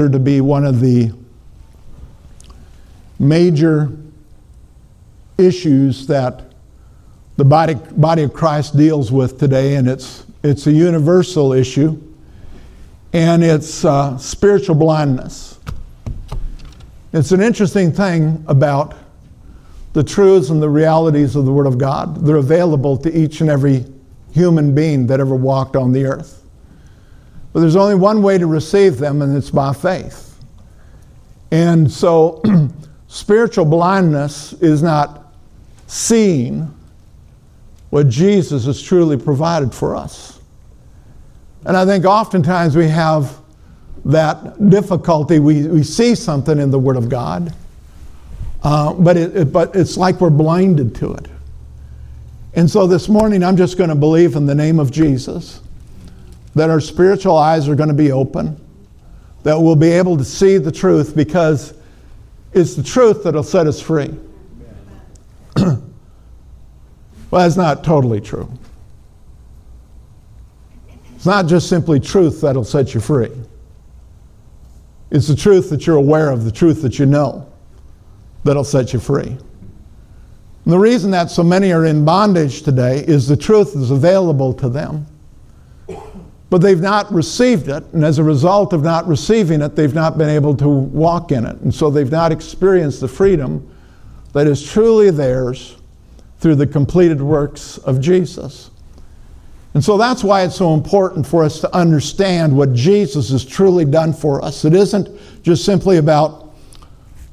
to be one of the major issues that the body of Christ deals with today, and it's a universal issue, and it's spiritual blindness. It's an interesting thing about the truths and the realities of the Word of God. They're available to each and every human being that ever walked on the earth. But there's only one way to receive them, and it's by faith. And so spiritual blindness is not seeing what Jesus has truly provided for us. And I think oftentimes we have that difficulty. We see something in the Word of God, but it's like we're blinded to it. And so this morning I'm just going to believe in the name of Jesus that our spiritual eyes are going to be open, that we'll be able to see the truth, because it's the truth that'll set us free. Well, that's not totally true. It's not just simply truth that'll set you free. It's the truth that you're aware of, the truth that you know, that'll set you free. And the reason that so many are in bondage today is the truth is available to them, but they've not received it, and as a result of not receiving it, they've not been able to walk in it. And so they've not experienced the freedom that is truly theirs through the completed works of Jesus. And so that's why it's so important for us to understand what Jesus has truly done for us. It isn't just simply about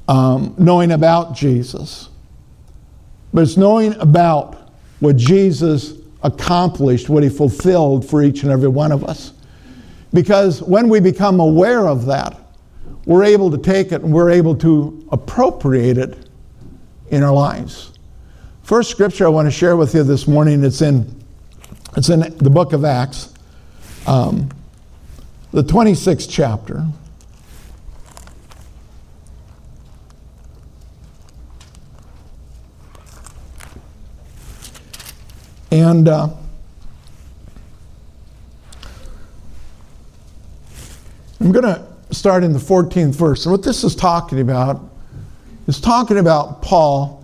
knowing about Jesus, but it's knowing about what Jesus accomplished, what he fulfilled for each and every one of us. Because when we become aware of that, we're able to take it and we're able to appropriate it in our lives. First scripture I want to share with you this morning, it's in the book of Acts, the 26th chapter. And I'm going to start in the 14th verse. And what this is talking about Paul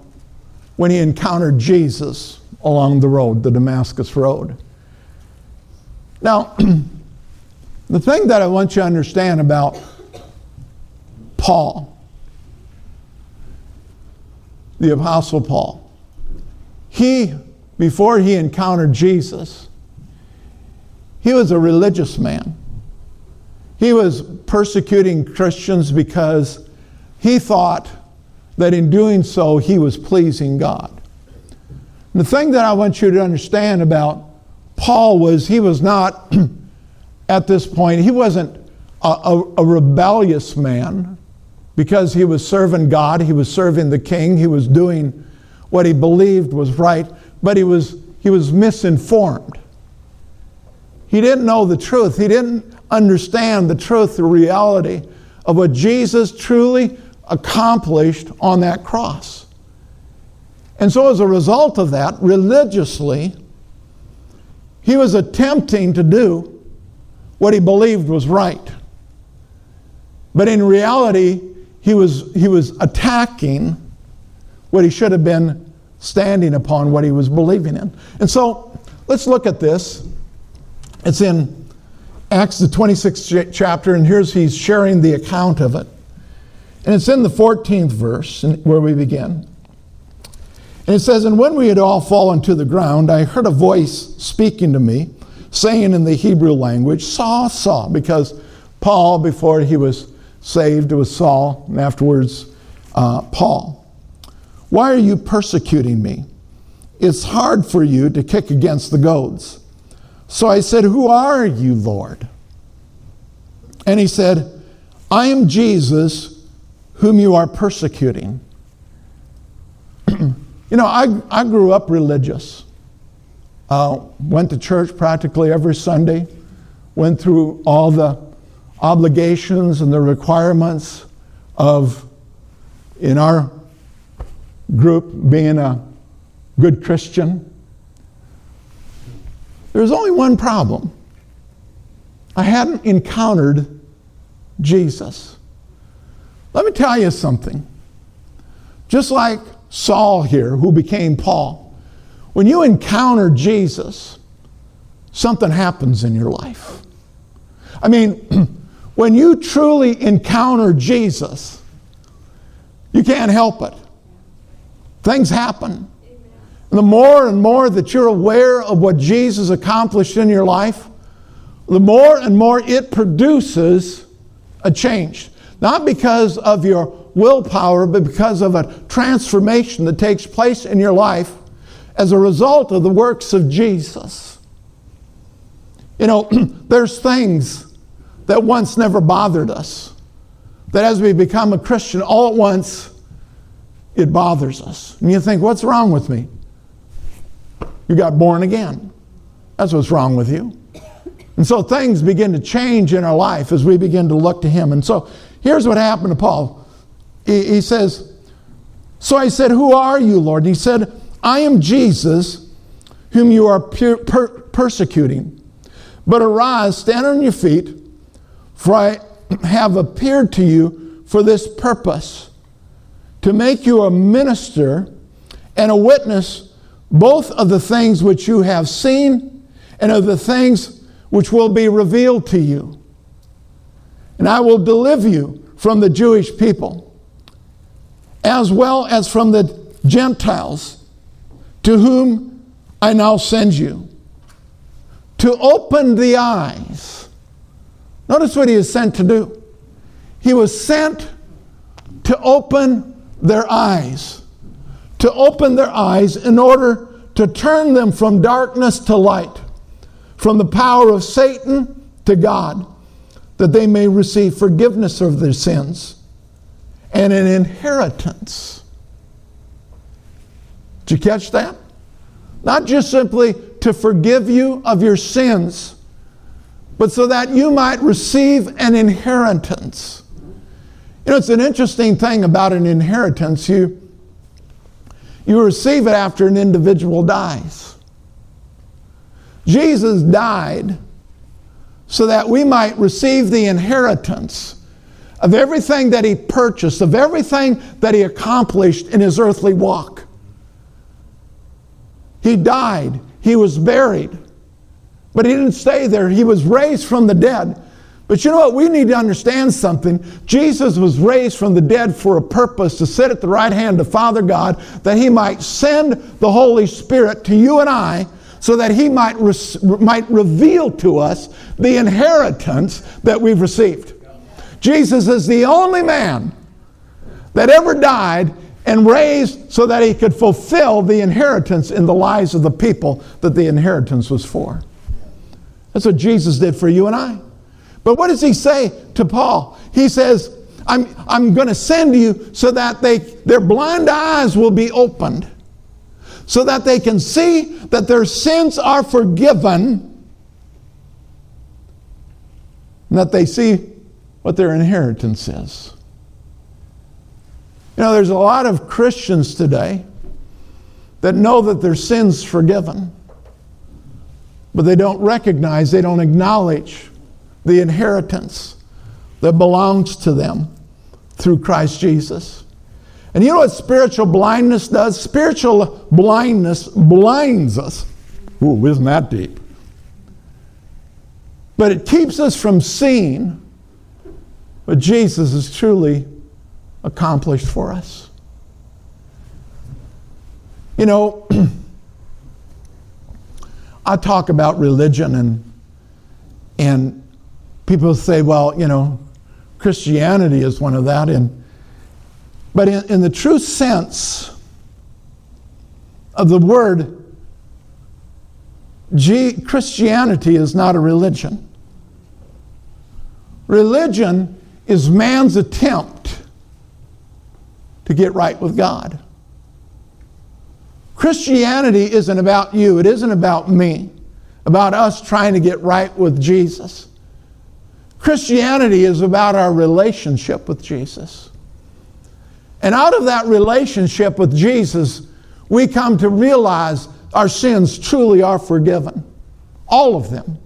when he encountered Jesus along the road, the Damascus Road. Now, the thing that I want you to understand about Paul, the Apostle Paul, before he encountered Jesus, he was a religious man. He was persecuting Christians because he thought that in doing so, he was pleasing God. And the thing that I want you to understand about Paul was he was not, at this point, he wasn't a rebellious man, because he was serving God, he was serving the king, he was doing what he believed was right. But he was misinformed. He didn't know the truth. He didn't understand the truth, the reality of what Jesus truly accomplished on that cross. And so as a result of that, religiously, he was attempting to do what he believed was right. But in reality, he was attacking what he should have been standing upon, what he was believing in. And so let's look at this. It's in Acts the 26th chapter, and he's sharing the account of it. And it's in the 14th verse where we begin. And it says, "And when we had all fallen to the ground, I heard a voice speaking to me, saying in the Hebrew language, 'Saul, Saul,'" because Paul, before he was saved, was Saul, and afterwards Paul. "Why are you persecuting me? It's hard for you to kick against the goads.' So I said, 'Who are you, Lord?' And he said, 'I am Jesus whom you are persecuting.'" You know, I grew up religious. Went to church practically every Sunday. Went through all the obligations and the requirements of, in our group, being a good Christian. There's only one problem. I hadn't encountered Jesus. Let me tell you something. Just like Saul here, who became Paul, when you encounter Jesus, something happens in your life. I mean, when you truly encounter Jesus, you can't help it. Things happen. And the more and more that you're aware of what Jesus accomplished in your life, the more and more it produces a change. Not because of your willpower, but because of a transformation that takes place in your life as a result of the works of Jesus. You know, there's things that once never bothered us, that as we become a Christian, all at once, it bothers us. And you think, what's wrong with me? You got born again. That's what's wrong with you. And so things begin to change in our life as we begin to look to him. And so here's what happened to Paul. He says, so I said, who are you, Lord? And he said, I am Jesus, whom you are persecuting. But arise, stand on your feet, for I have appeared to you for this purpose, to make you a minister and a witness both of the things which you have seen and of the things which will be revealed to you. And I will deliver you from the Jewish people, as well as from the Gentiles, to whom I now send you, to open the eyes. Notice what he is sent to do. He was sent to open their eyes, in order to turn them from darkness to light, from the power of Satan to God, that they may receive forgiveness of their sins and an inheritance. Did you catch that? Not just simply to forgive you of your sins, but so that you might receive an inheritance. You know, it's an interesting thing about an inheritance. You receive it after an individual dies. Jesus died so that we might receive the inheritance of everything that he purchased, of everything that he accomplished in his earthly walk. He died. He was buried. But he didn't stay there. He was raised from the dead. But you know what? We need to understand something. Jesus was raised from the dead for a purpose, to sit at the right hand of Father God, that he might send the Holy Spirit to you and I, so that he might reveal to us the inheritance that we've received. Jesus is the only man that ever died and raised so that he could fulfill the inheritance in the lives of the people that the inheritance was for. That's what Jesus did for you and I. But what does he say to Paul? He says, I'm going to send you so that their blind eyes will be opened, so that they can see that their sins are forgiven, and that they see what their inheritance is. You know, there's a lot of Christians today that know that their sin's forgiven, but they don't recognize, they don't acknowledge the inheritance that belongs to them through Christ Jesus. And you know what spiritual blindness does? Spiritual blindness blinds us. Ooh, isn't that deep? But it keeps us from seeing what Jesus has truly accomplished for us. You know, I talk about religion, and people say, well, you know, Christianity is one of that. But in the true sense of the word, Christianity is not a religion. Religion is man's attempt to get right with God. Christianity isn't about you. It isn't about me, about us trying to get right with Jesus. Christianity is about our relationship with Jesus. And out of that relationship with Jesus, we come to realize our sins truly are forgiven, all of them.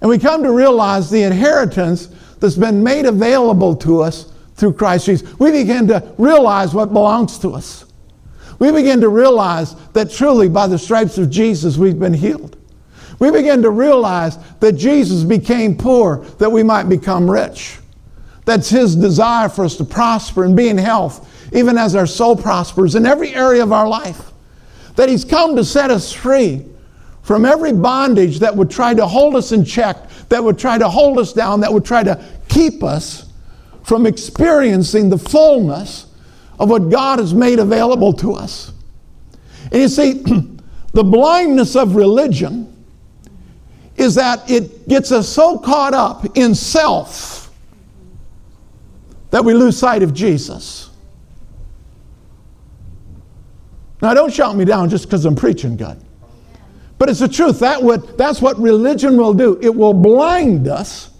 And we come to realize the inheritance that's been made available to us through Christ Jesus, we begin to realize what belongs to us. We begin to realize that truly by the stripes of Jesus we've been healed. We begin to realize that Jesus became poor that we might become rich. That's his desire for us to prosper and be in health, even as our soul prospers in every area of our life. That he's come to set us free from every bondage that would try to hold us in check, that would try to hold us down, that would try to keep us from experiencing the fullness of what God has made available to us. And you see, the blindness of religion is that it gets us so caught up in self that we lose sight of Jesus. Now, don't shout me down just because I'm preaching good. But it's the truth. That's what religion will do. It will blind us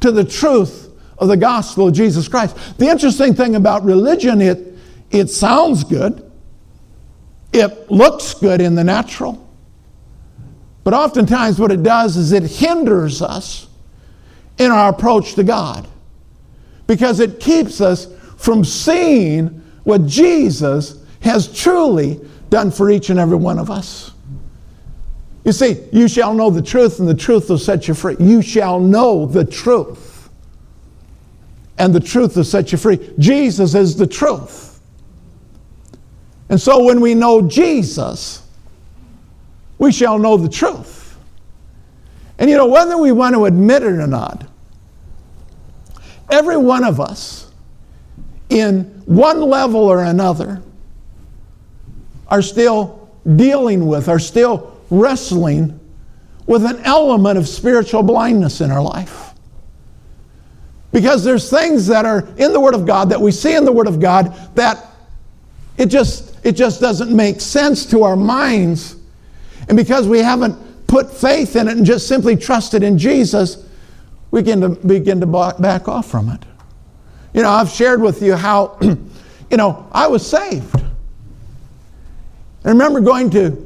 to the truth of the gospel of Jesus Christ. The interesting thing about religion, it sounds good. It looks good in the natural. But oftentimes what it does is it hinders us in our approach to God, because it keeps us from seeing what Jesus has truly done for each and every one of us. You see, you shall know the truth, and the truth will set you free. You shall know the truth, and the truth will set you free. Jesus is the truth. And so when we know Jesus, we shall know the truth. And you know, whether we want to admit it or not, every one of us, in one level or another, are still dealing with, are still wrestling with an element of spiritual blindness in our life. Because there's things that are in the Word of God, that we see in the Word of God, that it just doesn't make sense to our minds. And because we haven't put faith in it and just simply trusted in Jesus, we begin to back off from it. You know, I've shared with you how, you know, I was saved. I remember going to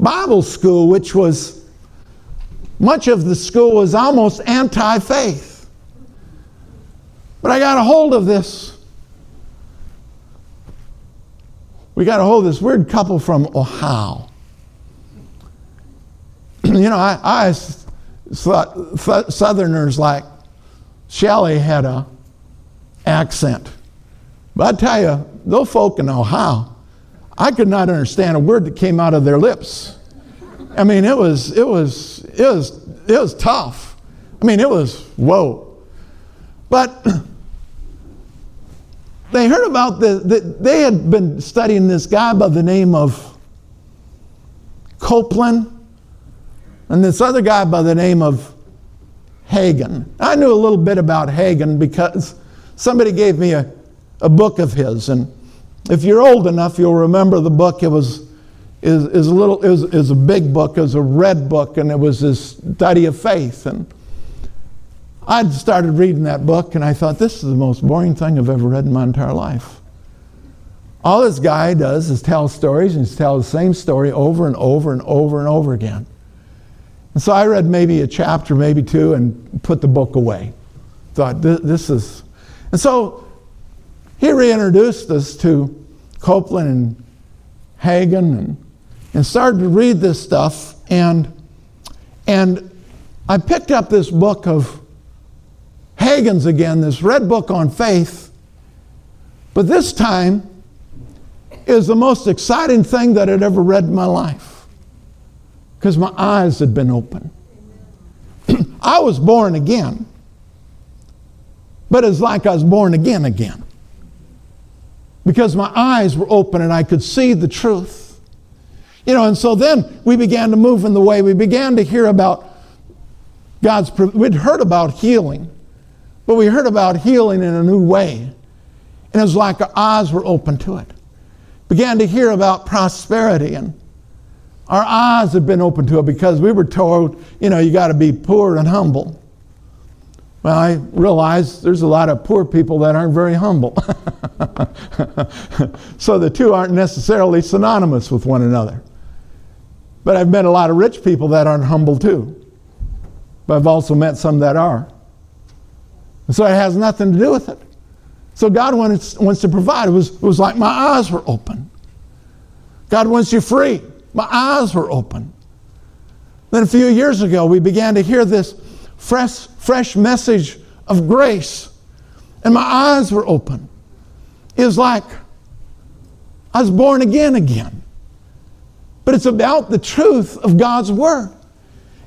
Bible school, which was, much of the school was almost anti-faith. But I got a hold of this. We got a hold of this weird couple from Ohio. You know, I thought Southerners like Shelley had an accent. But I tell you, those folk in Ohio, I could not understand a word that came out of their lips. I mean, it was tough. I mean, it was whoa. But they heard about they had been studying this guy by the name of Copeland and this other guy by the name of Hagen. I knew a little bit about Hagen because somebody gave me a book of his. And if you're old enough, you'll remember the book. It was a big book. It was a red book, and it was this study of faith. And I'd started reading that book, and I thought, this is the most boring thing I've ever read in my entire life. All this guy does is tell stories, and he's telling the same story over and over and over and over again. And so I read maybe a chapter, maybe two, and put the book away. Thought, this is... And so he reintroduced us to Copeland and Hagen and started to read this stuff. And I picked up this book of Hagen's again, this red book on faith. But this time is the most exciting thing that I'd ever read in my life, because my eyes had been open. I was born again, but it's like I was born again. Because my eyes were open and I could see the truth. You know, and so then we began to move in the way. We began to hear about we'd heard about healing, but we heard about healing in a new way. And it was like our eyes were open to it. Began to hear about prosperity, and our eyes had been open to it because we were told, you know, you got to be poor and humble. Well, I realize there's a lot of poor people that aren't very humble. So the two aren't necessarily synonymous with one another. But I've met a lot of rich people that aren't humble too. But I've also met some that are. And so it has nothing to do with it. So God wants to provide. It was like my eyes were open. God wants you free. My eyes were open. Then a few years ago, we began to hear this fresh message of grace. And my eyes were open. It was like I was born again. But it's about the truth of God's word.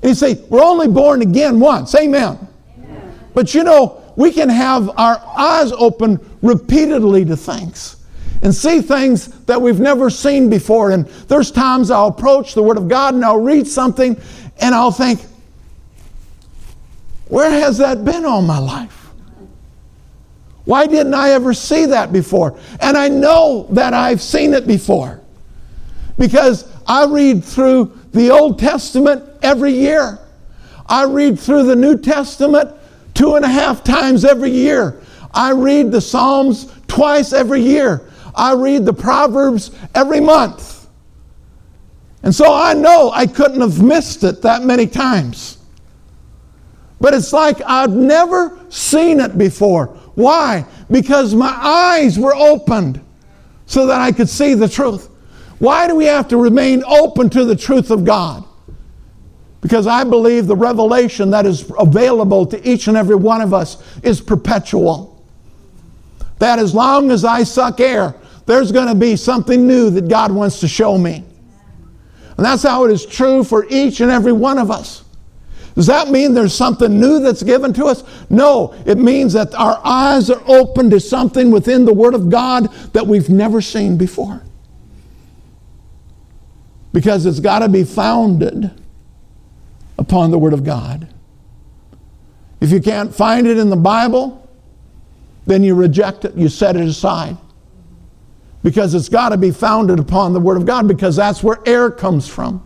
And you say, we're only born again once. Amen. Amen. But you know, we can have our eyes open repeatedly to things and see things that we've never seen before. And there's times I'll approach the Word of God and I'll read something and I'll think, where has that been all my life? Why didn't I ever see that before? And I know that I've seen it before because I read through the Old Testament every year. I read through the New Testament 2.5 times every year. I read the Psalms twice every year. I read the Proverbs every month. And so I know I couldn't have missed it that many times. But it's like I've never seen it before. Why? Because my eyes were opened so that I could see the truth. Why do we have to remain open to the truth of God? Because I believe the revelation that is available to each and every one of us is perpetual. That as long as I suck air, there's going to be something new that God wants to show me. And that's how it is true for each and every one of us. Does that mean there's something new that's given to us? No, it means that our eyes are open to something within the Word of God that we've never seen before. Because it's got to be founded upon the Word of God. If you can't find it in the Bible, then you reject it, you set it aside. Because it's got to be founded upon the Word of God, because that's where air comes from.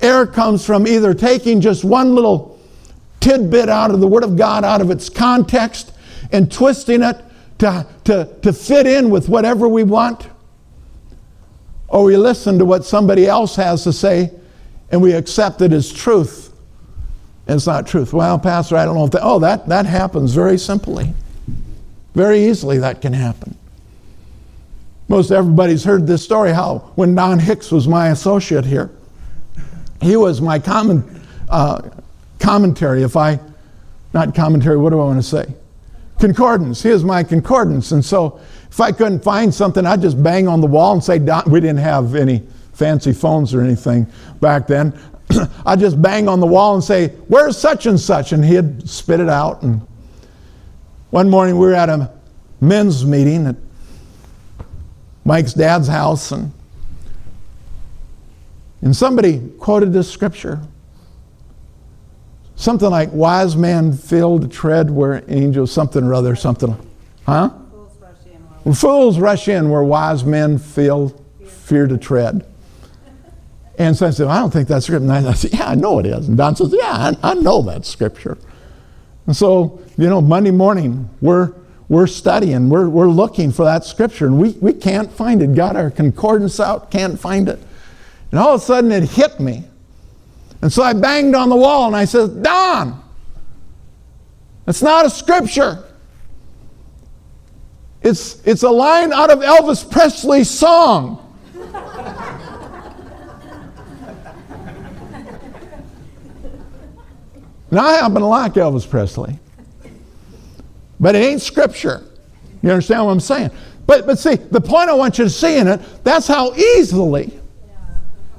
Air comes from either taking just one little tidbit out of the Word of God, out of its context, and twisting it to fit in with whatever we want, or we listen to what somebody else has to say and we accept it as truth, and it's not truth. Well, Pastor, I don't know if that... Oh, that happens very simply. Very easily that can happen. Most everybody's heard this story, how when Don Hicks was my associate here, he was my commentary, not commentary, what do I want to say? Concordance. He is my concordance. And so if I couldn't find something, I'd just bang on the wall and say, Don... We didn't have any fancy phones or anything back then. I'd just bang on the wall and say, where's such and such? And he'd spit it out. And one morning we were at a men's meeting at Mike's dad's house, and somebody quoted this scripture. Something like, wise man failed to tread where angels, something or other, something. Huh? Fools rush in where wise men fear to tread. And so I said, well, I don't think that's scripture. And I said, yeah, I know it is. And Don says, yeah, I know that scripture. And so, you know, Monday morning, we're studying. We're looking for that scripture. And we can't find it. Got our concordance out, can't find it. And all of a sudden it hit me. And so I banged on the wall and I said, Don, that's not a scripture. It's a line out of Elvis Presley's song. Now, I happen to like Elvis Presley, but it ain't scripture. You understand what I'm saying? But see, the point I want you to see in it, that's how easily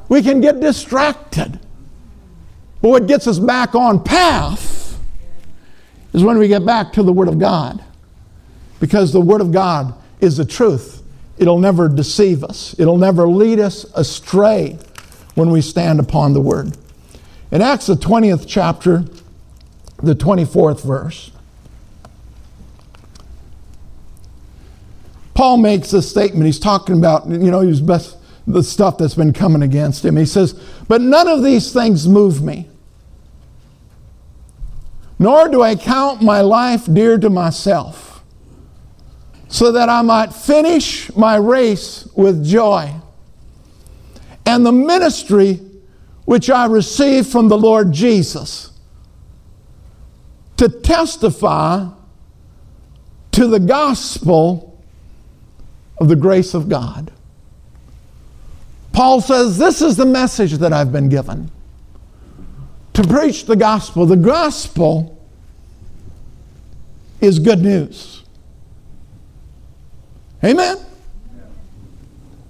we can get distracted. But what gets us back on path is when we get back to the Word of God. Because the Word of God is the truth. It'll never deceive us. It'll never lead us astray when we stand upon the Word. In Acts, the 20th chapter, the 24th verse, Paul makes this statement. He's talking about, you know, his best... the stuff that's been coming against him. He says, but none of these things move me, nor do I count my life dear to myself, so that I might finish my race with joy and the ministry which I received from the Lord Jesus, to testify to the gospel of the grace of God. Paul says, this is the message that I've been given, to preach the gospel. The gospel is good news. Amen?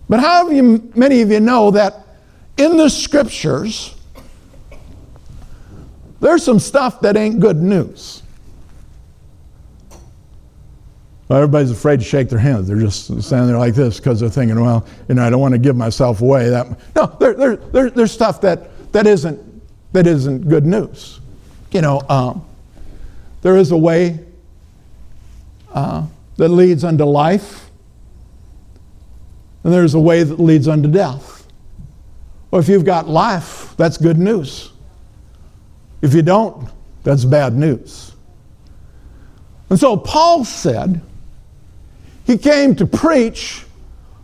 But how many of you know that in the scriptures, there's some stuff that ain't good news? Well, everybody's afraid to shake their hands. They're just standing there like this because they're thinking, well, you know, I don't want to give myself away. No, there's stuff that isn't good news. You know, there is a way that leads unto life, and there's a way that leads unto death. Well, if you've got life, that's good news. If you don't, that's bad news. And so Paul said he came to preach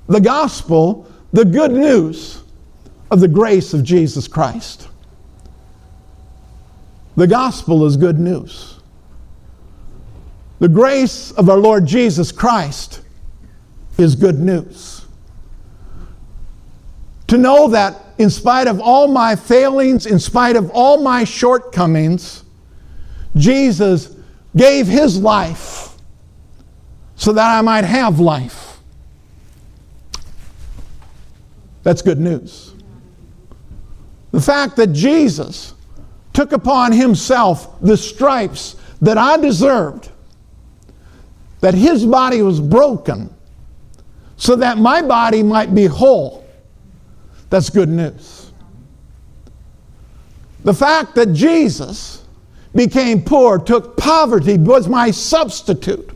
the gospel, the good news of the grace of Jesus Christ. The gospel is good news. The grace of our Lord Jesus Christ is good news. To know that in spite of all my failings, in spite of all my shortcomings, Jesus gave his life so that I might have life. That's good news. The fact that Jesus took upon himself the stripes that I deserved, that his body was broken so that my body might be whole, that's good news. The fact that Jesus became poor, took poverty, was my substitute,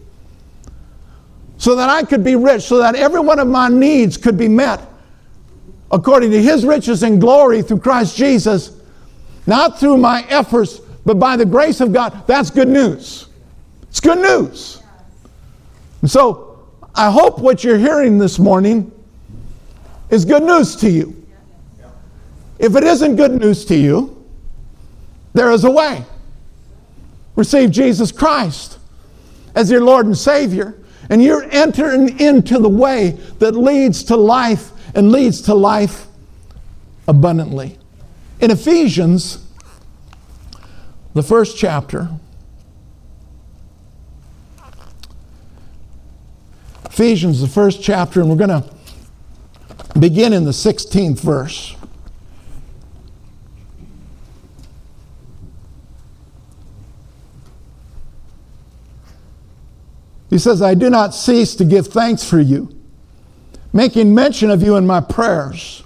so that I could be rich, so that every one of my needs could be met according to his riches and glory through Christ Jesus, not through my efforts, but by the grace of God. That's good news. It's good news. And so I hope what you're hearing this morning is good news to you. If it isn't good news to you, there is a way. Receive Jesus Christ as your Lord and Savior, and you're entering into the way that leads to life, and leads to life abundantly. In Ephesians, the first chapter, Ephesians, the first chapter, and we're going to begin in the 16th verse. He says, I do not cease to give thanks for you, making mention of you in my prayers,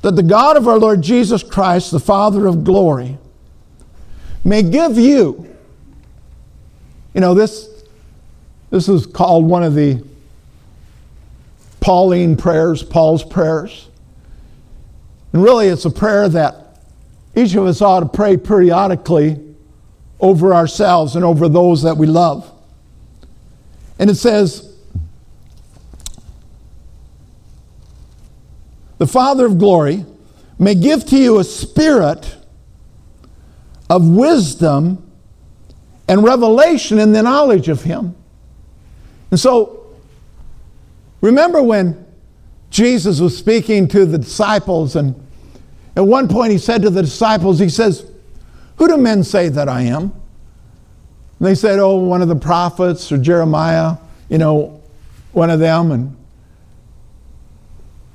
that the God of our Lord Jesus Christ, the Father of glory, may give you. You know, this is called one of the Pauline prayers, Paul's prayers. And really it's a prayer that each of us ought to pray periodically over ourselves and over those that we love. And it says, the Father of glory may give to you a spirit of wisdom and revelation in the knowledge of him. And so, remember when Jesus was speaking to the disciples, and at one point he said to the disciples, he says, who do men say that I am? And they said, oh, one of the prophets, or Jeremiah, you know, one of them.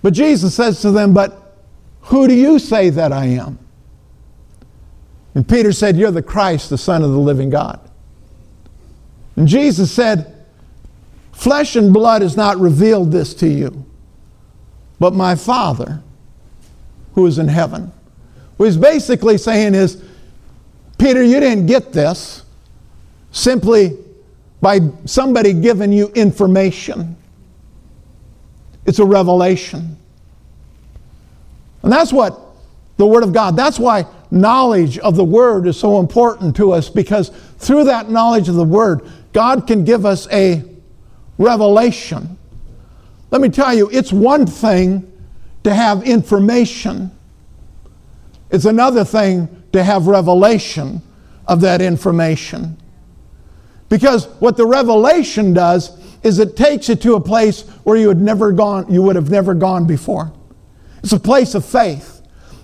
But Jesus says to them, but who do you say that I am? And Peter said, you're the Christ, the Son of the living God. And Jesus said, flesh and blood has not revealed this to you, but my Father who is in heaven. What he's basically saying is, Peter, you didn't get this simply by somebody giving you information. It's a revelation. And that's what the Word of God, that's why knowledge of the Word is so important to us, because through that knowledge of the Word, God can give us a revelation. Let me tell you, it's one thing to have information. It's another thing to have revelation of that information. Because what the revelation does is it takes you to a place where you would have never gone before. It's a place of faith.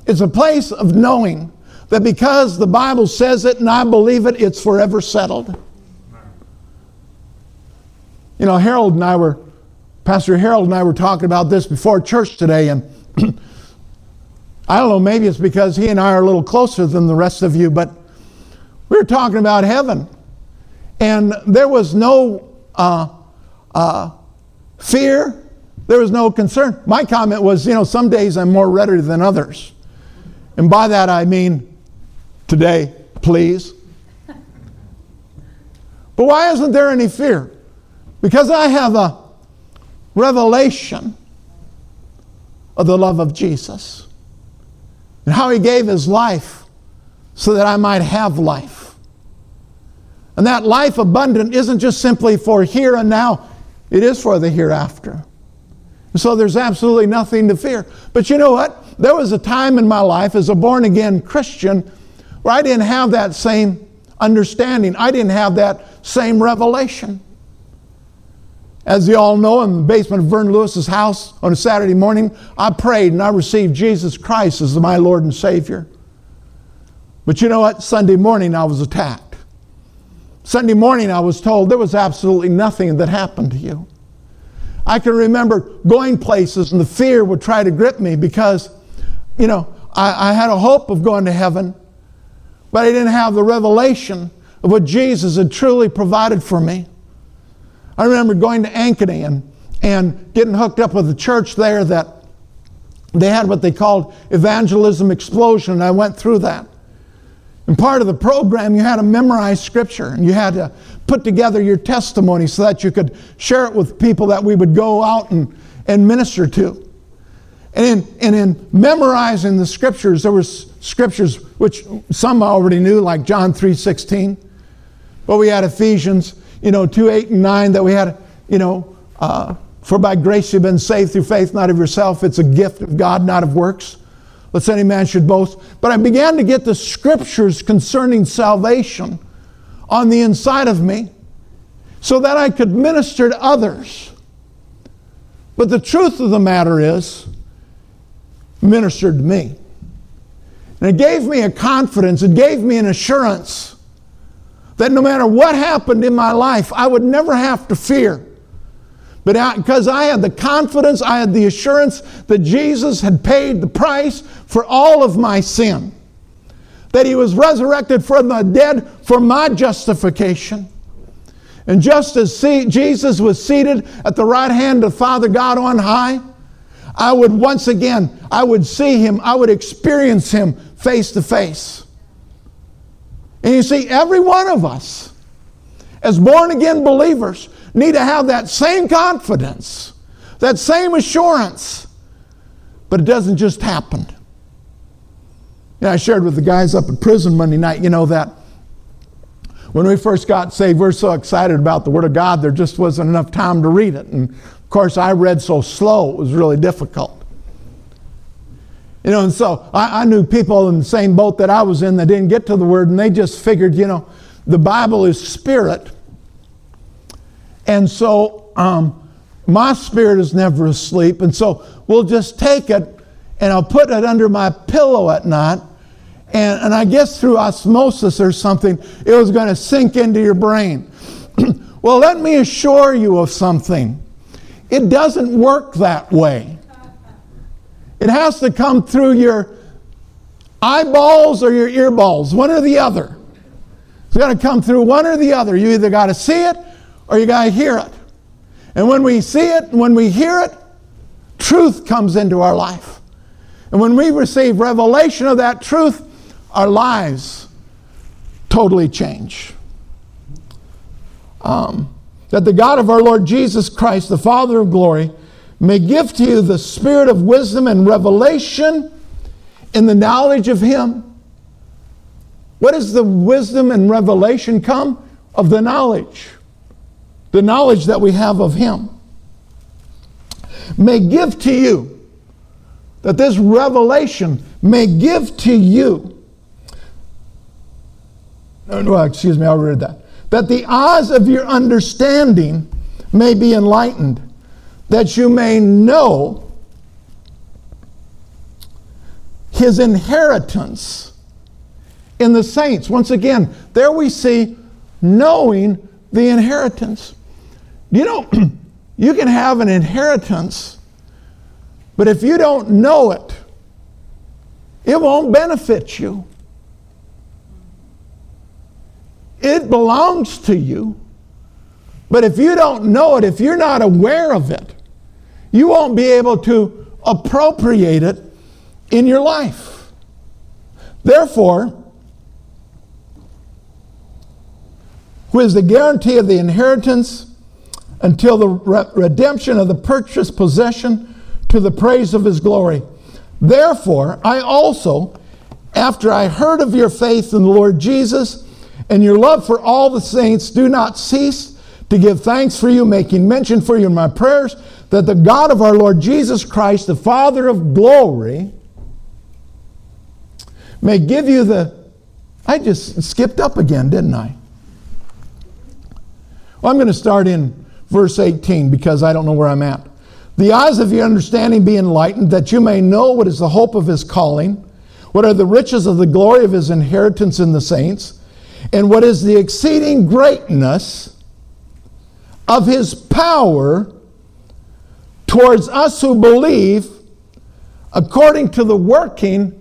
It's a place of knowing that because the Bible says it and I believe it, it's forever settled. You know, Pastor Harold and I were talking about this before church today, and I don't know, maybe it's because he and I are a little closer than the rest of you, but we were talking about heaven. And there was no fear. There was no concern. My comment was, you know, some days I'm more ready than others. And by that I mean today, please. But why isn't there any fear? Because I have a revelation of the love of Jesus and how he gave his life so that I might have life. And that life abundant isn't just simply for here and now. It is for the hereafter. And so there's absolutely nothing to fear. But you know what? There was a time in my life as a born-again Christian where I didn't have that same understanding. I didn't have that same revelation. As you all know, in the basement of Vernon Lewis's house on a Saturday morning, I prayed and I received Jesus Christ as my Lord and Savior. But you know what? Sunday morning I was attacked. Sunday morning I was told there was absolutely nothing that happened to you. I can remember going places and the fear would try to grip me because, you know, I had a hope of going to heaven, but I didn't have the revelation of what Jesus had truly provided for me. I remember going to Ankeny and getting hooked up with a church there that they had what they called evangelism explosion, and I went through that. And part of the program, you had to memorize scripture and you had to put together your testimony so that you could share it with people that we would go out and minister to. And in memorizing the scriptures, there were scriptures which some I already knew, like John 3:16, but we had Ephesians 2:8 and 9 that we had, for by grace you've been saved through faith, not of yourself. It's a gift of God, not of works, lest any man should boast. But I began to get the scriptures concerning salvation on the inside of me so that I could minister to others. But the truth of the matter is, ministered to me. And it gave me a confidence, it gave me an assurance that no matter what happened in my life, I would never have to fear. But because I had the confidence, I had the assurance that Jesus had paid the price for all of my sin. That he was resurrected from the dead for my justification. And just as Jesus was seated at the right hand of Father God on high, I would see him, I would experience him face to face. And you see, every one of us, as born-again believers, need to have that same confidence, that same assurance. But it doesn't just happen. I shared with the guys up in prison Monday night, that when we first got saved, we were so excited about the Word of God, there just wasn't enough time to read it. And, of course, I read so slow, it was really difficult. And so I knew people in the same boat that I was in that didn't get to the Word, and they just figured, the Bible is spirit. And so my spirit is never asleep, and so we'll just take it, and I'll put it under my pillow at night, and I guess through osmosis or something, it was going to sink into your brain. Well, let me assure you of something. It doesn't work that way. It has to come through your eyeballs or your earballs, one or the other. It's got to come through one or the other. You either got to see it or you got to hear it. And when we see it and when we hear it, truth comes into our life. And when we receive revelation of that truth, our lives totally change. That the God of our Lord Jesus Christ, the Father of glory, may give to you the spirit of wisdom and revelation in the knowledge of him. What does the wisdom and revelation come? Of the knowledge that we have of him. May give to you, that this revelation may give to you. Well, excuse me, I read that. that the eyes of your understanding may be enlightened, that you may know his inheritance in the saints. Once again, there we see knowing the inheritance. You know, you can have an inheritance, but if you don't know it, it won't benefit you. It belongs to you. But if you don't know it, if you're not aware of it, you won't be able to appropriate it in your life. Therefore, who is the guarantee of the inheritance until the redemption of the purchased possession to the praise of his glory. Therefore, I also, after I heard of your faith in the Lord Jesus and your love for all the saints, do not cease to give thanks for you, making mention for you in my prayers, that the God of our Lord Jesus Christ, the Father of glory, may give you the... I just skipped up again, didn't I? Well, I'm going to start in verse 18 because I don't know where I'm at. The eyes of your understanding be enlightened, that you may know what is the hope of his calling, what are the riches of the glory of his inheritance in the saints, and what is the exceeding greatness of his power towards us who believe, according to the working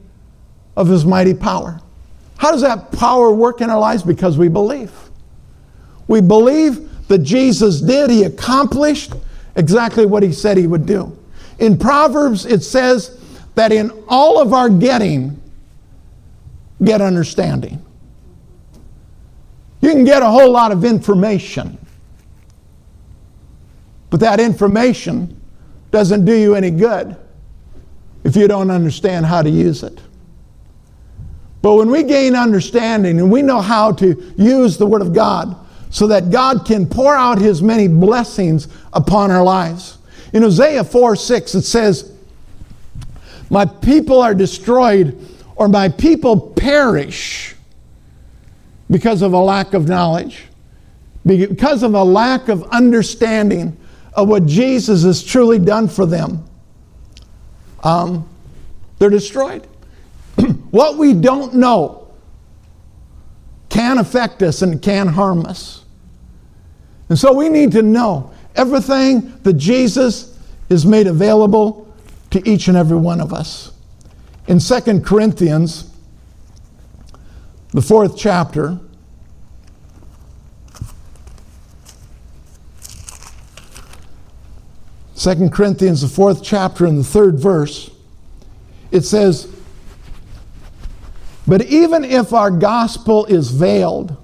of his mighty power. How does that power work in our lives? Because we believe. We believe that Jesus did, he accomplished exactly what he said he would do. In Proverbs, it says that in all of our getting, get understanding. You can get a whole lot of information, but that information doesn't do you any good if you don't understand how to use it. But when we gain understanding and we know how to use the Word of God, so that God can pour out his many blessings upon our lives. In Hosea 4:6, it says, my people are destroyed, or my people perish because of a lack of knowledge, because of a lack of understanding of what Jesus has truly done for them. They're destroyed. What we don't know can affect us and can harm us. And so we need to know everything that Jesus has made available to each and every one of us. In 2 Corinthians, the 4th chapter, and the 3rd verse, it says, but even if our gospel is veiled,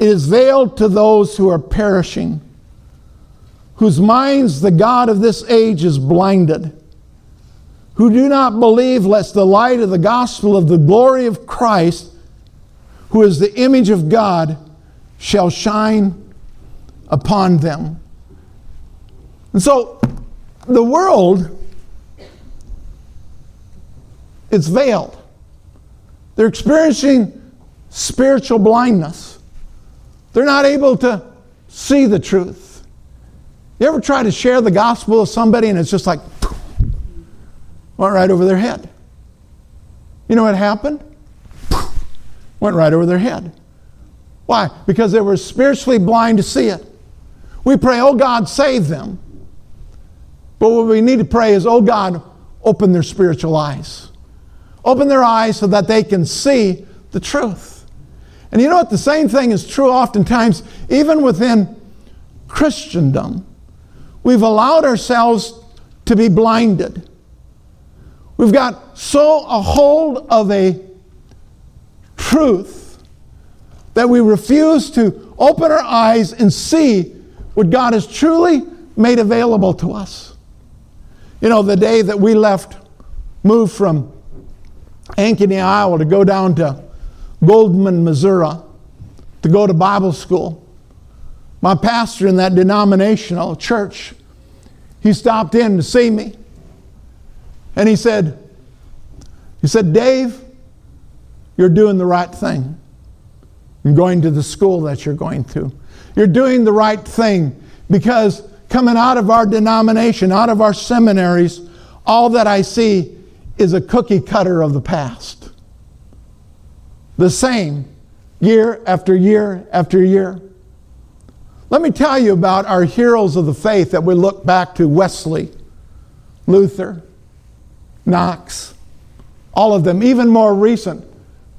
it is veiled to those who are perishing, whose minds the God of this age is blinded, who do not believe, lest the light of the gospel of the glory of Christ, who is the image of God, shall shine upon them. And so the world, it's veiled. They're experiencing spiritual blindness. They're not able to see the truth. You ever try to share the gospel with somebody and it's just like, poof, went right over their head. You know what happened? Poof, went right over their head. Why? Because they were spiritually blind to see it. We pray, oh God, save them. But what we need to pray is, oh God, open their spiritual eyes. Open their eyes so that they can see the truth. And you know what? The same thing is true oftentimes, even within Christendom. We've allowed ourselves to be blinded. We've got so a hold of a truth that we refuse to open our eyes and see what God has truly made available to us. You know, the day that we moved from Ankeny, Iowa, to go down to Goldman, Missouri, to go to Bible school. My pastor in that denominational church, he stopped in to see me. And he said, Dave, you're doing the right thing. and going to the school that you're going to. You're doing the right thing, because coming out of our denomination, out of our seminaries, all that I see is a cookie cutter of the past. The same, year after year after year. Let me tell you about our heroes of the faith that we look back to: Wesley, Luther, Knox, all of them, even more recent,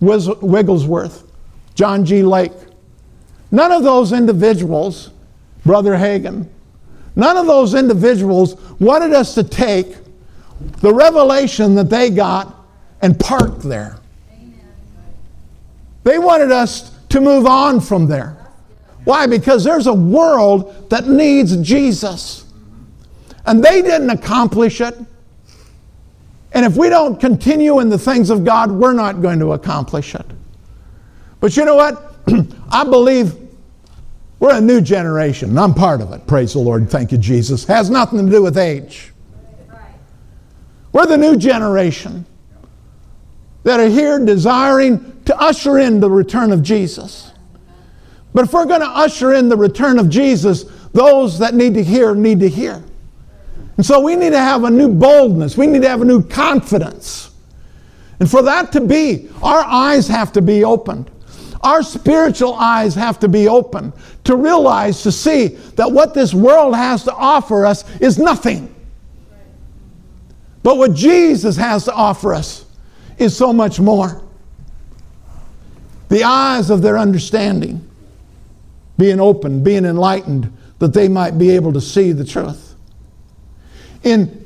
Wigglesworth, John G. Lake. None of those individuals, Brother Hagin, none of those individuals wanted us to take the revelation that they got and park there. They wanted us to move on from there. Why? Because there's a world that needs Jesus. And they didn't accomplish it. And if we don't continue in the things of God, we're not going to accomplish it. But you know what? I believe we're a new generation, and I'm part of it. Praise the Lord. Thank you, Jesus. Has nothing to do with age. We're the new generation that are here desiring to usher in the return of Jesus. But if we're going to usher in the return of Jesus, those that need to hear need to hear. And so we need to have a new boldness. We need to have a new confidence. And for that to be, our eyes have to be opened. Our spiritual eyes have to be opened to realize, to see that what this world has to offer us is nothing. But what Jesus has to offer us is so much more. The eyes of their understanding being opened, being enlightened, that they might be able to see the truth. In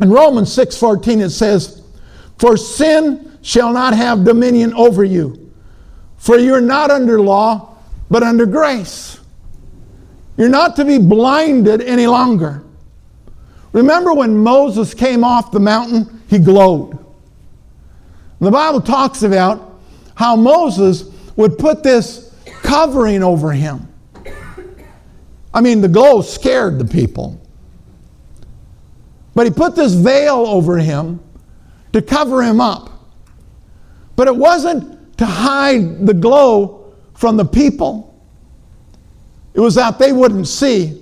Romans 6:14 it says, "For sin shall not have dominion over you, for you're not under law, but under grace." You're not to be blinded any longer. Remember when Moses came off the mountain, he glowed. The Bible talks about how Moses would put this covering over him. I mean, the glow scared the people. But he put this veil over him to cover him up. But it wasn't to hide the glow from the people. It was that they wouldn't see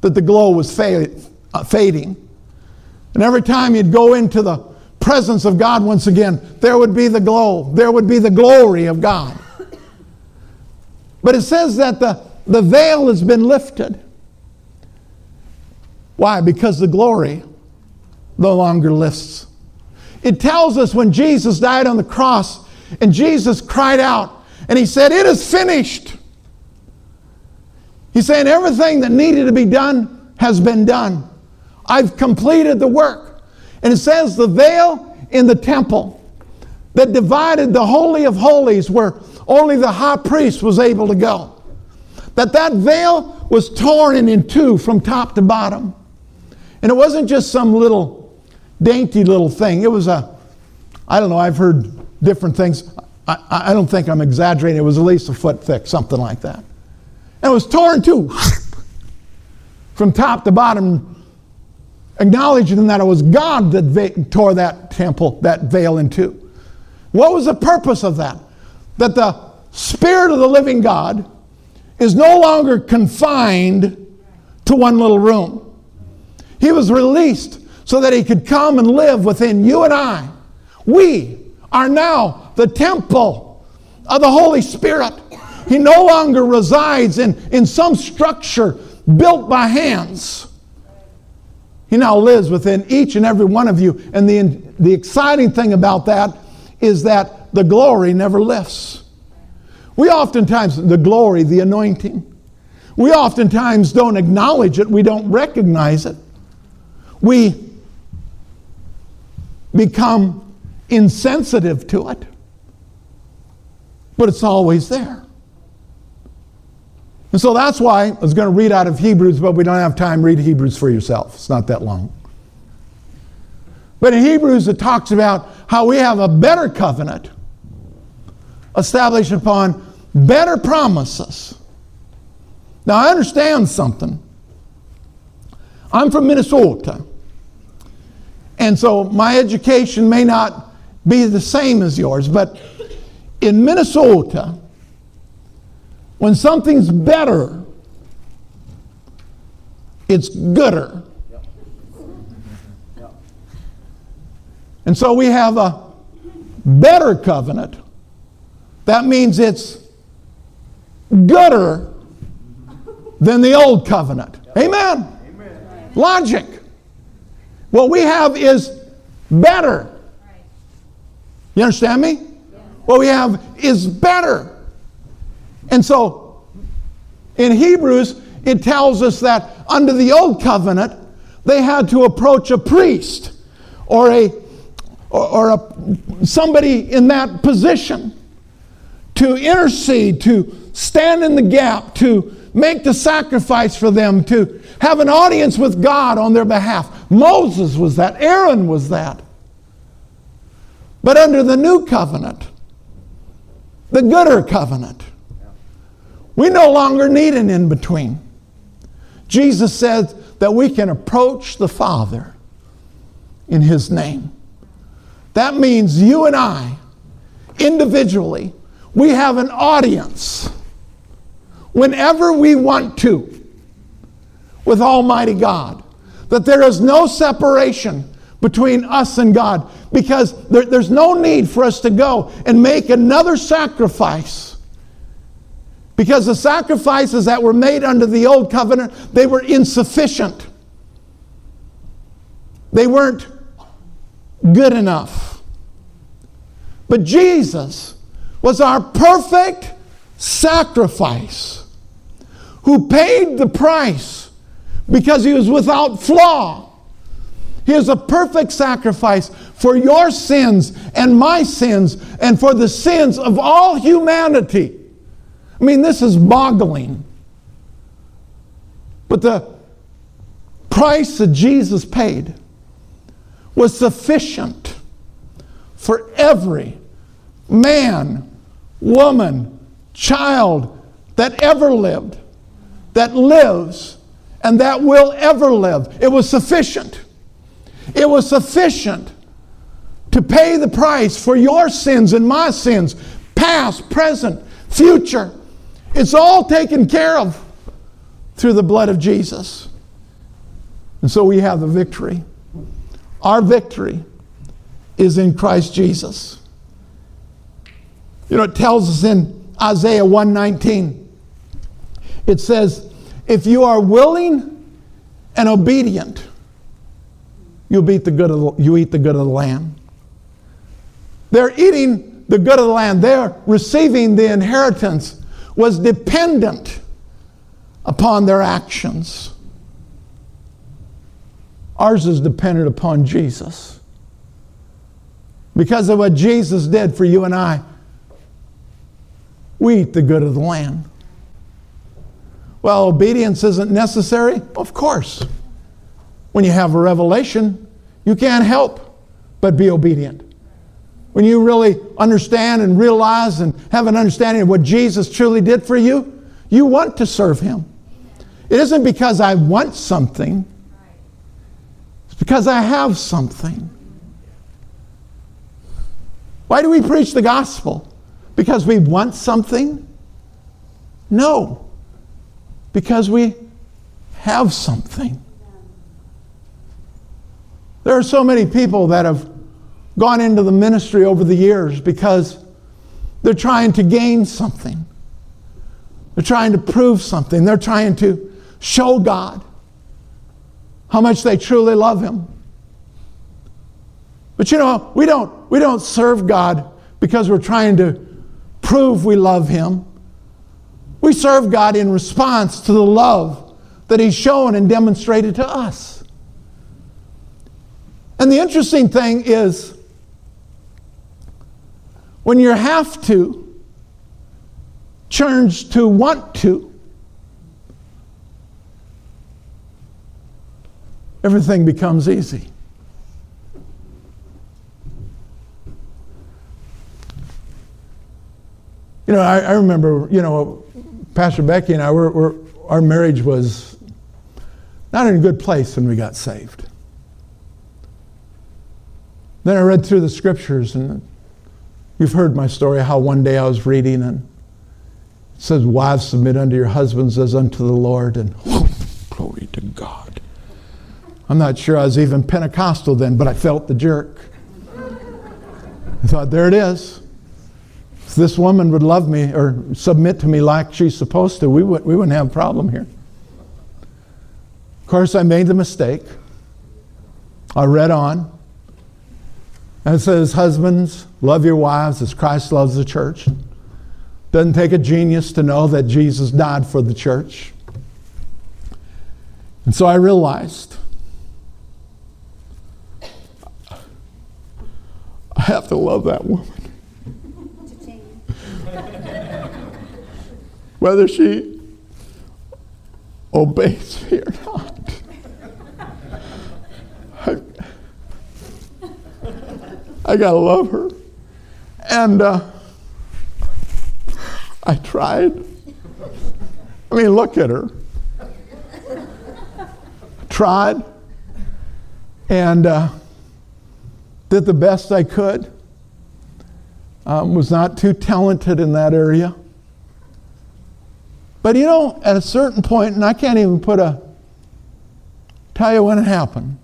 that the glow was fading. And every time you'd go into the presence of God once again, there would be the glow. There would be the glory of God. But it says that the veil has been lifted. Why? Because the glory no longer lifts. It tells us when Jesus died on the cross and Jesus cried out and he said, "It is finished." He's saying everything that needed to be done has been done. I've completed the work. And it says the veil in the temple that divided the Holy of Holies, where only the high priest was able to go, that veil was torn in two from top to bottom. And it wasn't just some little dainty little thing. It was I don't know, I've heard different things. I don't think I'm exaggerating. It was at least a foot thick, something like that. And it was torn in two from top to bottom, acknowledging that it was God that tore that veil in two. What was the purpose of that? That the Spirit of the living God is no longer confined to one little room. He was released so that he could come and live within you and I. We are now the temple of the Holy Spirit. He no longer resides in some structure built by hands. He now lives within each and every one of you. And the exciting thing about that is that the glory never lifts. We oftentimes, the glory, the anointing, we oftentimes don't acknowledge it. We don't recognize it. We become insensitive to it. But it's always there. And so that's why I was going to read out of Hebrews, but we don't have time. Read Hebrews for yourself. It's not that long. But in Hebrews, it talks about how we have a better covenant established upon better promises. Now, I understand something. I'm from Minnesota. And so my education may not be the same as yours, but in Minnesota, When something's better, it's gooder. Yep. Yep. And so we have a better covenant. That means it's gooder than the old covenant. Yep. Amen. Amen. Logic. What we have is better. You understand me? Yeah. What we have is better. And so in Hebrews, it tells us that under the old covenant, they had to approach a priest or somebody in that position to intercede, to stand in the gap, to make the sacrifice for them, to have an audience with God on their behalf. Moses was that. Aaron was that. But under the new covenant, the gooder covenant, we no longer need an in-between. Jesus said that we can approach the Father in His name. That means you and I, individually, we have an audience whenever we want to with Almighty God. That there is no separation between us and God, because there's no need for us to go and make another sacrifice, because the sacrifices that were made under the old covenant, they were insufficient. They weren't good enough. But Jesus was our perfect sacrifice, who paid the price because He was without flaw. He is a perfect sacrifice for your sins and my sins and for the sins of all humanity. I mean, this is boggling. But the price that Jesus paid was sufficient for every man, woman, child that ever lived, that lives, and that will ever live. It was sufficient. It was sufficient to pay the price for your sins and my sins, past, present, future. It's all taken care of through the blood of Jesus. And so we have the victory. Our victory is in Christ Jesus. You know, it tells us in Isaiah 1:19, it says, if you are willing and obedient, you eat the good of the land. They're eating the good of the land. They're receiving the inheritance was dependent upon their actions. Ours is dependent upon Jesus. Because of what Jesus did for you and I, we eat the good of the land. Well, obedience isn't necessary? Of course. When you have a revelation, you can't help but be obedient. When you really understand and realize and have an understanding of what Jesus truly did for you, you want to serve Him. It isn't because I want something. It's because I have something. Why do we preach the gospel? Because we want something? No. Because we have something. There are so many people that have gone into the ministry over the years because they're trying to gain something. They're trying to prove something. They're trying to show God how much they truly love Him. But you know, we don't serve God because we're trying to prove we love Him. We serve God in response to the love that He's shown and demonstrated to us. And the interesting thing is, when you have to change to want to, everything becomes easy. You know, I remember, you know, Pastor Becky and I, our marriage was not in a good place when we got saved. Then I read through the scriptures, and you've heard my story how one day I was reading, and says, wives, submit unto your husbands as unto the Lord. And whoop, glory to God. I'm not sure I was even Pentecostal then, but I felt the jerk. I thought, there it is. If this woman would love me or submit to me like she's supposed to, we wouldn't have a problem here. Of course, I made the mistake. I read on. And it says, husbands, love your wives as Christ loves the church. Doesn't take a genius to know that Jesus died for the church. And so I realized, I have to love that woman. Whether she obeys me or not. I gotta love her. And I tried. I mean, look at her. Tried and did the best I could. Was not too talented in that area. But you know, at a certain point, and I can't even tell you when it happened,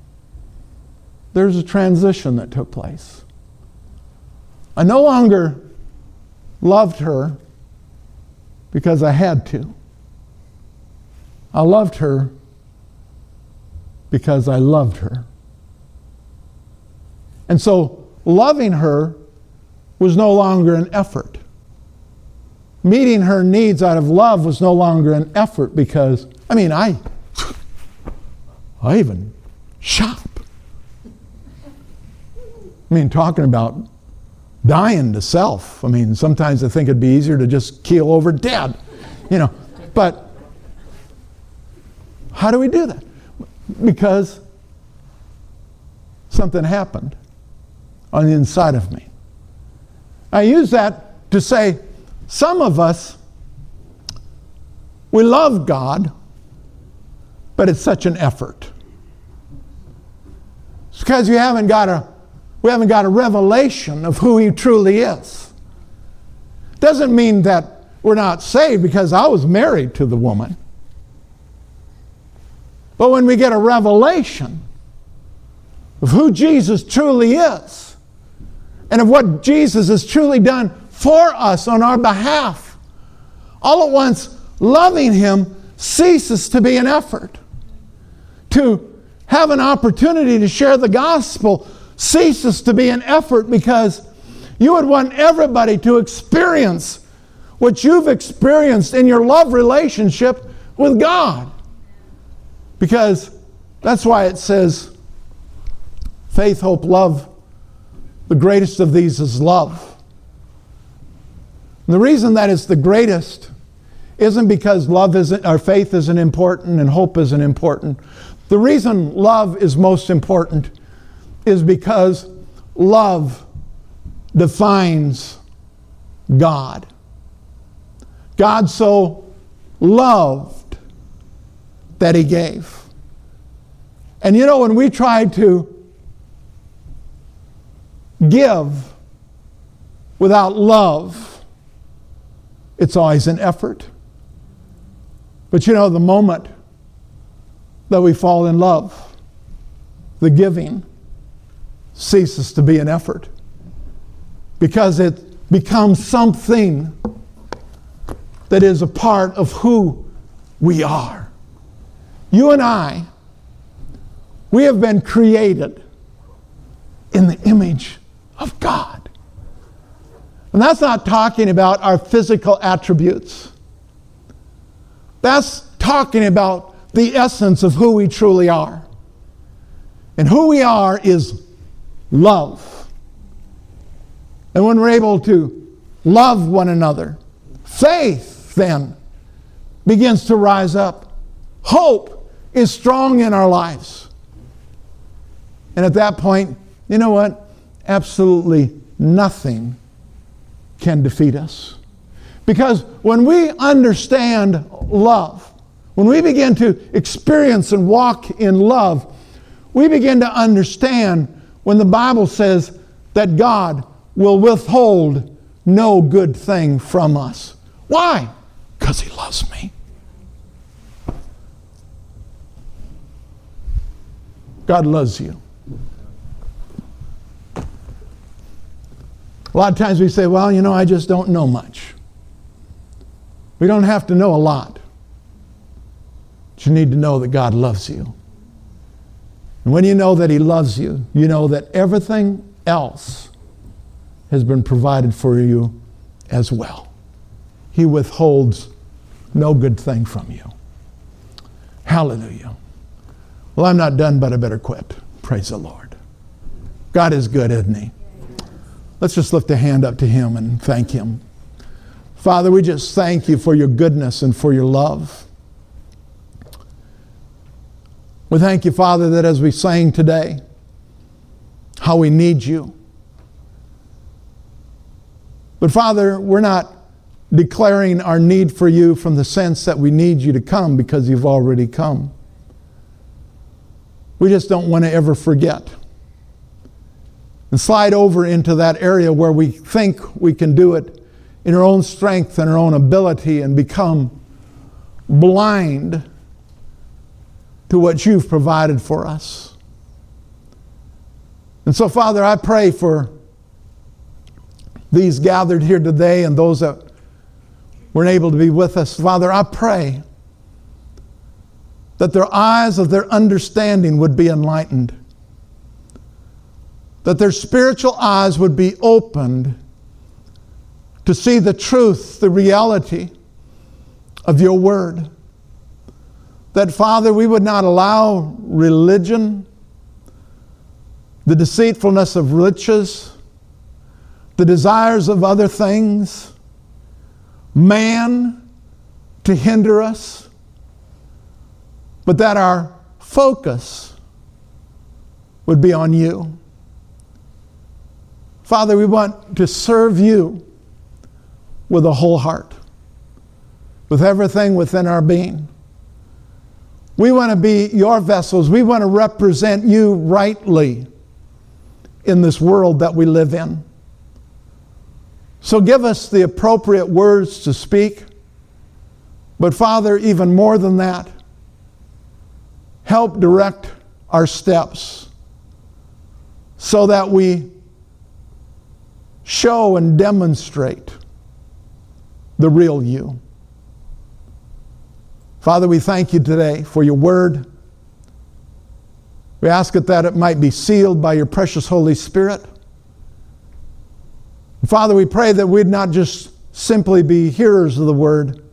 there's a transition that took place. I no longer loved her because I had to. I loved her because I loved her. And so loving her was no longer an effort. Meeting her needs out of love was no longer an effort because, I mean, I even shop. I mean, talking about dying to self. I mean, sometimes I think it'd be easier to just keel over dead, you know. But how do we do that? Because something happened on the inside of me. I use that to say some of us, we love God, but it's such an effort. It's because we haven't got a revelation of who He truly is. Doesn't mean that we're not saved, because I was married to the woman. But when we get a revelation of who Jesus truly is and of what Jesus has truly done for us on our behalf, all at once loving Him ceases to be an effort. To have an opportunity to share the gospel ceases to be an effort, because you would want everybody to experience what you've experienced in your love relationship with God. Because that's why it says, faith, hope, love, the greatest of these is love. And the reason that it's the greatest isn't because faith isn't important and hope isn't important. The reason love is most important is because love defines God. God so loved that He gave. And you know, when we try to give without love, it's always an effort. But you know, the moment that we fall in love, the giving ceases to be an effort, because it becomes something that is a part of who we are. You and I, we have been created in the image of God. And that's not talking about our physical attributes. That's talking about the essence of who we truly are. And who we are is love. And when we're able to love one another, faith then begins to rise up. Hope is strong in our lives. And at that point, you know what? Absolutely nothing can defeat us. Because when we understand love, when we begin to experience and walk in love, we begin to understand when the Bible says that God will withhold no good thing from us. Why? because he loves me. God loves you. A lot of times we say, well, you know, I just don't know much. We don't have to know a lot. But you need to know that God loves you. And when you know that he loves you, you know that everything else has been provided for you as well. He withholds no good thing from you. Hallelujah. Well, I'm not done, but I better quit. Praise the Lord. God is good, isn't he? Let's just lift a hand up to him and thank him. Father, we just thank you for your goodness and for your love. We thank you, Father, that as we sang today, how we need you. But Father, we're not declaring our need for you from the sense that we need you to come because you've already come. We just don't want to ever forget and slide over into that area where we think we can do it in our own strength and our own ability and become blind to what you've provided for us. And so, Father, I pray for these gathered here today and those that weren't able to be with us. Father, I pray that their eyes of their understanding would be enlightened, that their spiritual eyes would be opened to see the truth, the reality of your word. That, Father, we would not allow religion, the deceitfulness of riches, the desires of other things, man to hinder us, but that our focus would be on you. Father, we want to serve you with a whole heart, with everything within our being. We want to be your vessels. We want to represent you rightly in this world that we live in. So give us the appropriate words to speak. But Father, even more than that, help direct our steps so that we show and demonstrate the real you. Father, we thank you today for your word. We ask it that it might be sealed by your precious Holy Spirit. Father, we pray that we'd not just simply be hearers of the word,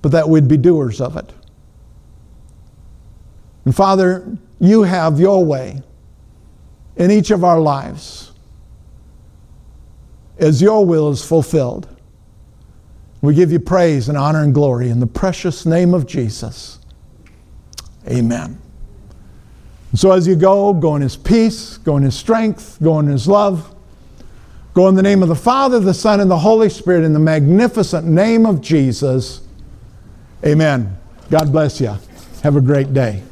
but that we'd be doers of it. And Father, you have your way in each of our lives as your will is fulfilled. We give you praise and honor and glory in the precious name of Jesus. Amen. And so as you go in his peace, go in his strength, go in his love, go in the name of the Father, the Son, and the Holy Spirit, in the magnificent name of Jesus. Amen. God bless you. Have a great day.